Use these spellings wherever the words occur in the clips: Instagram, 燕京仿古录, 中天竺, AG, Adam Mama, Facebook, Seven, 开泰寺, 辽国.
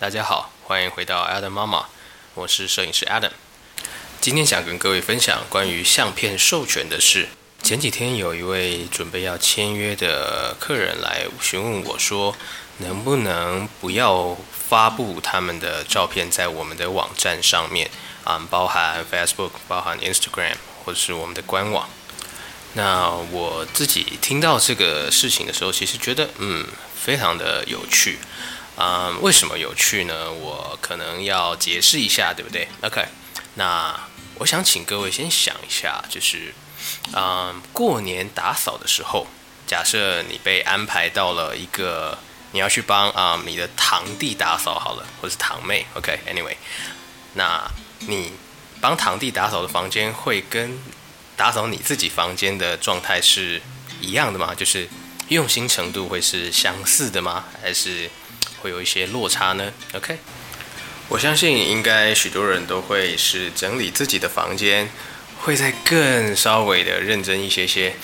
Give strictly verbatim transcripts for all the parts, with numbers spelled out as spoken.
大家好，欢迎回到 Adam Mama， 我是摄影师 Adam。 今天想跟各位分享关于相片授权的事。前几天有一位准备要签约的客人来询问我说，能不能不要发布他们的照片在我们的网站上面、嗯、包含 Facebook， 包含 Instagram 或者是我们的官网。那我自己听到这个事情的时候，其实觉得嗯非常的有趣。嗯，为什么有趣呢？我可能要解释一下，对不对 ？OK， 那我想请各位先想一下，就是，嗯，过年打扫的时候，假设你被安排到了一个，你要去帮啊、嗯、你的堂弟打扫好了，或是堂妹 ，OK，Anyway，、okay, 那你帮堂弟打扫的房间会跟打扫你自己房间的状态是一样的吗？就是用心程度会是相似的吗？还是会有一些落差呢 ？OK， 我相信应该许多人都会是整理自己的房间，会再更稍微的认真一些些。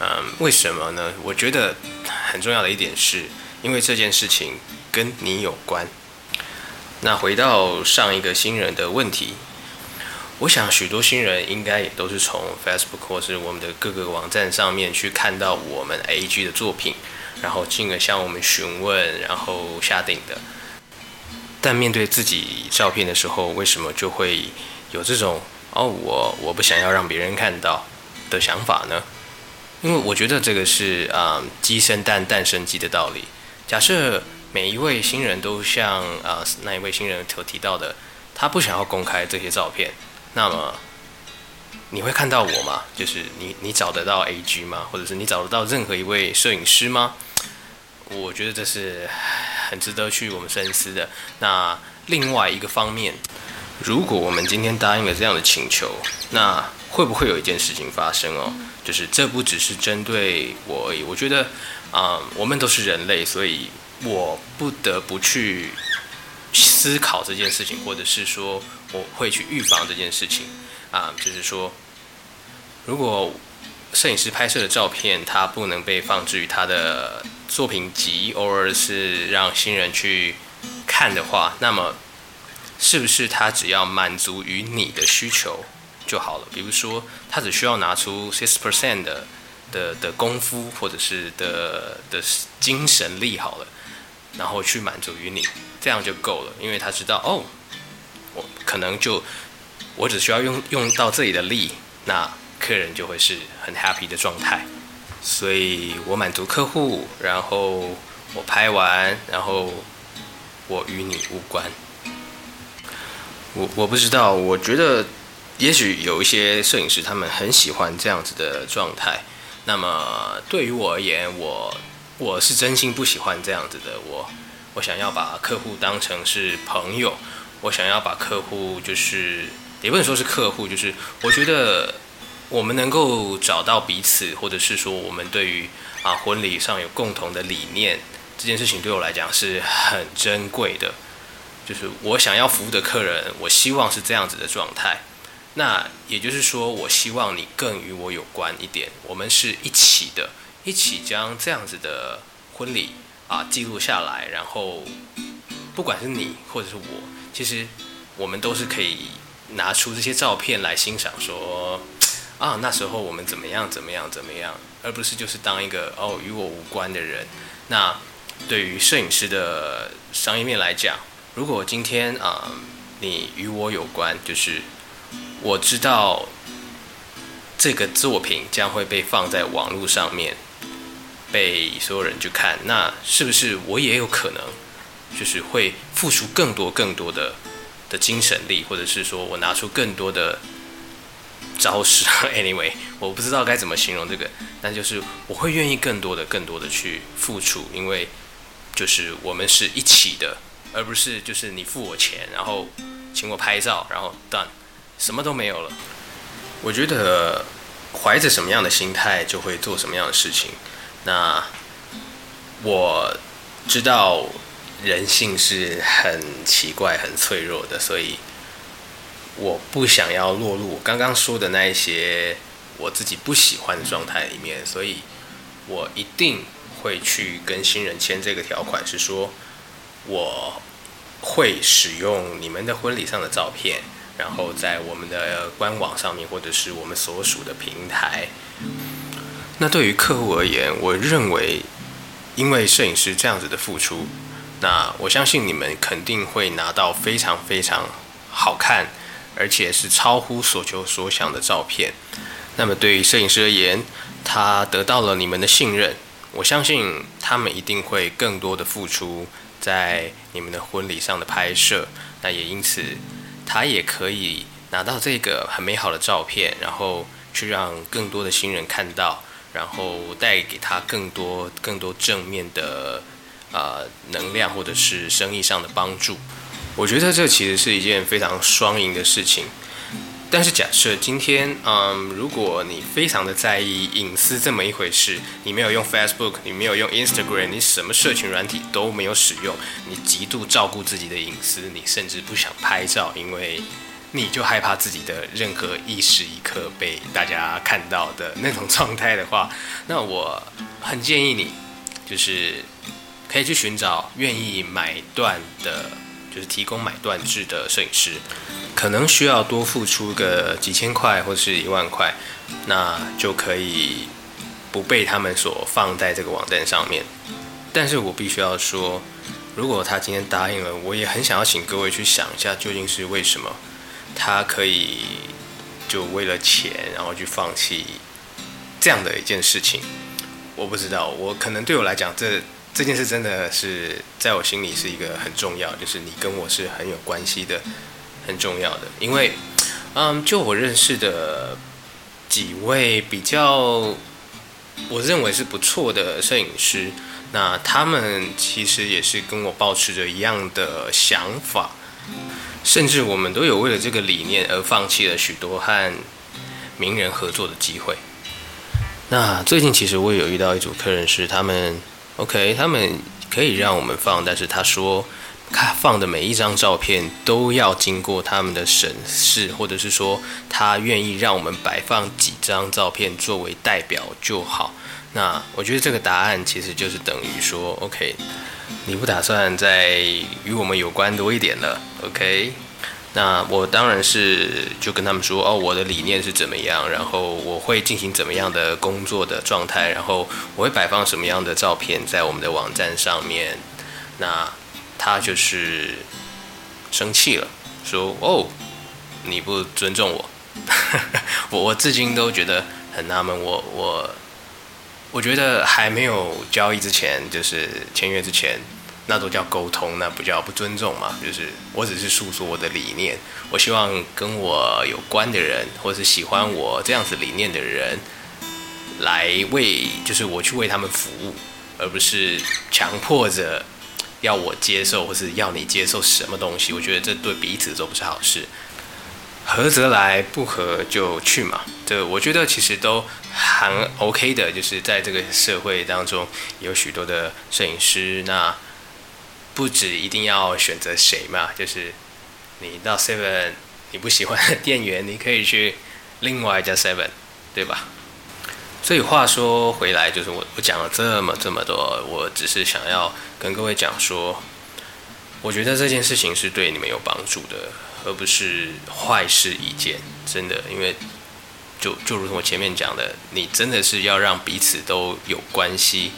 嗯，为什么呢？我觉得很重要的一点是，因为这件事情跟你有关。那回到上一个新人的问题，我想许多新人应该也都是从 Facebook 或是我们的各个网站上面去看到我们 A G 的作品，然后进而向我们询问，然后下定的。但面对自己照片的时候，为什么就会有这种哦我我不想要让别人看到的想法呢？因为我觉得这个是啊、嗯、鸡生蛋蛋生鸡的道理。假设每一位新人都像啊、呃、那一位新人所提到的，他不想要公开这些照片，那么你会看到我吗？就是你你找得到 A G 吗？或者是你找得到任何一位摄影师吗？我觉得这是很值得去我们深思的。那另外一个方面，如果我们今天答应了这样的请求，那会不会有一件事情发生哦？就是这不只是针对我而已。我觉得啊、呃，我们都是人类，所以我不得不去思考这件事情，或者是说我会去预防这件事情。啊、嗯，就是说，如果摄影师拍摄的照片，它不能被放置于他的作品集，偶尔是让新人去看的话，那么是不是他只要满足于你的需求就好了？比如说，他只需要拿出 百分之六 的的的功夫，或者是的的精神力好了，然后去满足于你，这样就够了，因为他知道哦，我可能就。我只需要 用, 用到这里的力，那客人就会是很 happy 的状态。所以我满足客户，然后我拍完，然后我与你无关。我我不知道，我觉得也许有一些摄影师他们很喜欢这样子的状态。那么对于我而言，我我是真心不喜欢这样子的。我我想要把客户当成是朋友，我想要把客户就是。也不能说是客户，就是我觉得我们能够找到彼此，或者是说我们对于啊婚礼上有共同的理念，这件事情对我来讲是很珍贵的。就是我想要服务的客人，我希望是这样子的状态。那也就是说，我希望你更与我有关一点，我们是一起的，一起将这样子的婚礼啊记录下来，然后不管是你或者是我，其实我们都是可以。拿出这些照片来欣赏说啊那时候我们怎么样怎么样怎么样，而不是就是当一个哦与我无关的人。那对于摄影师的商业面来讲，如果今天啊、呃、你与我有关，就是我知道这个作品将会被放在网络上面被所有人去看，那是不是我也有可能就是会付出更多更多的的精神力，或者是说我拿出更多的招式 ，anyway， 我不知道该怎么形容这个，但就是我会愿意更多的、更多的去付出，因为就是我们是一起的，而不是就是你付我钱，然后请我拍照，然后 done， 什么都没有了。我觉得怀着什么样的心态就会做什么样的事情。那我知道。人性是很奇怪、很脆弱的，所以我不想要落入我刚刚说的那一些我自己不喜欢的状态里面，所以我一定会去跟新人签这个条款，是说我会使用你们的婚礼上的照片，然后在我们的官网上面或者是我们所属的平台。那对于客户而言，我认为因为摄影师这样子的付出，那我相信你们肯定会拿到非常非常好看而且是超乎所求所想的照片。那么对于摄影师而言，他得到了你们的信任，我相信他们一定会更多的付出在你们的婚礼上的拍摄，那也因此他也可以拿到这个很美好的照片，然后去让更多的新人看到，然后带给他更多更多正面的呃能量或者是生意上的帮助。我觉得这其实是一件非常双赢的事情。但是假设今天，嗯，如果你非常的在意隐私这么一回事，你没有用 Facebook， 你没有用 Instagram， 你什么社群软体都没有使用，你极度照顾自己的隐私，你甚至不想拍照，因为你就害怕自己的任何一时一刻被大家看到的那种状态的话，那我很建议你，就是可以去寻找愿意买断的，就是提供买断制的摄影师，可能需要多付出个几千块或是一万块，那就可以不被他们所放在这个网站上面。但是我必须要说，如果他今天答应了，我也很想要请各位去想一下，究竟是为什么他可以就为了钱然后去放弃这样的一件事情。我不知道，我可能对我来讲，这这件事真的是在我心里是一个很重要，就是你跟我是很有关系的，很重要的。因为嗯，就我认识的几位比较我认为是不错的摄影师，那他们其实也是跟我抱持着一样的想法，甚至我们都有为了这个理念而放弃了许多和名人合作的机会。那最近其实我有遇到一组客人，是他们OK， 他们可以让我们放，但是他说他放的每一张照片都要经过他们的审视，或者是说他愿意让我们摆放几张照片作为代表就好。那我觉得这个答案其实就是等于说 OK， 你不打算再与我们有关多一点了 OK。 那我当然是就跟他们说，哦，我的理念是怎么样，然后我会进行怎么样的工作的状态，然后我会摆放什么样的照片在我们的网站上面。那他就是生气了，说，哦，你不尊重我。我我至今都觉得很纳闷，我我我觉得还没有交易之前，就是签约之前，那都叫沟通，那不叫不尊重嘛。就是我只是诉说我的理念，我希望跟我有关的人，或是喜欢我这样子理念的人，来为就是我去为他们服务，而不是强迫着要我接受或是要你接受什么东西。我觉得这对彼此都不是好事，合则来，不合就去嘛。这我觉得其实都很 OK 的，就是在这个社会当中有许多的摄影师，那不止一定要选择谁嘛，就是你到 Seven 你不喜欢的店员，你可以去另外一家 Seven， 对吧？所以话说回来，就是我我讲了这么这么多，我只是想要跟各位讲说，我觉得这件事情是对你们有帮助的，而不是坏事一件。真的，因为就就如同我前面讲的，你真的是要让彼此都有关系，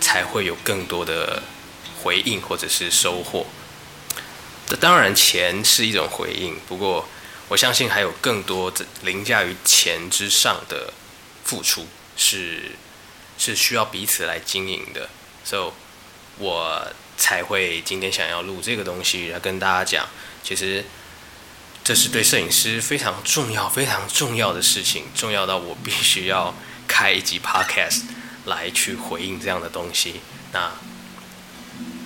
才会有更多的回应或者是收获。当然钱是一种回应，不过我相信还有更多凌驾于钱之上的付出是是需要彼此来经营的。 So 我才会今天想要录这个东西来跟大家讲，其实这是对摄影师非常重要非常重要的事情，重要到我必须要开一集 podcast 来去回应这样的东西。那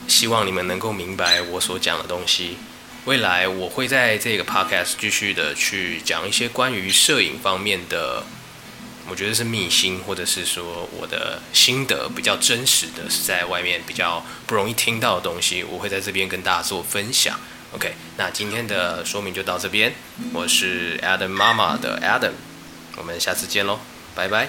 希望你们能够明白我所讲的东西。未来我会在这个 podcast 继续的去讲一些关于摄影方面的，我觉得是秘辛，或者是说我的心得，比较真实的，是在外面比较不容易听到的东西，我会在这边跟大家做分享。 OK， 那今天的说明就到这边，我是 Adam Mama 的 Adam， 我们下次见咯，拜拜。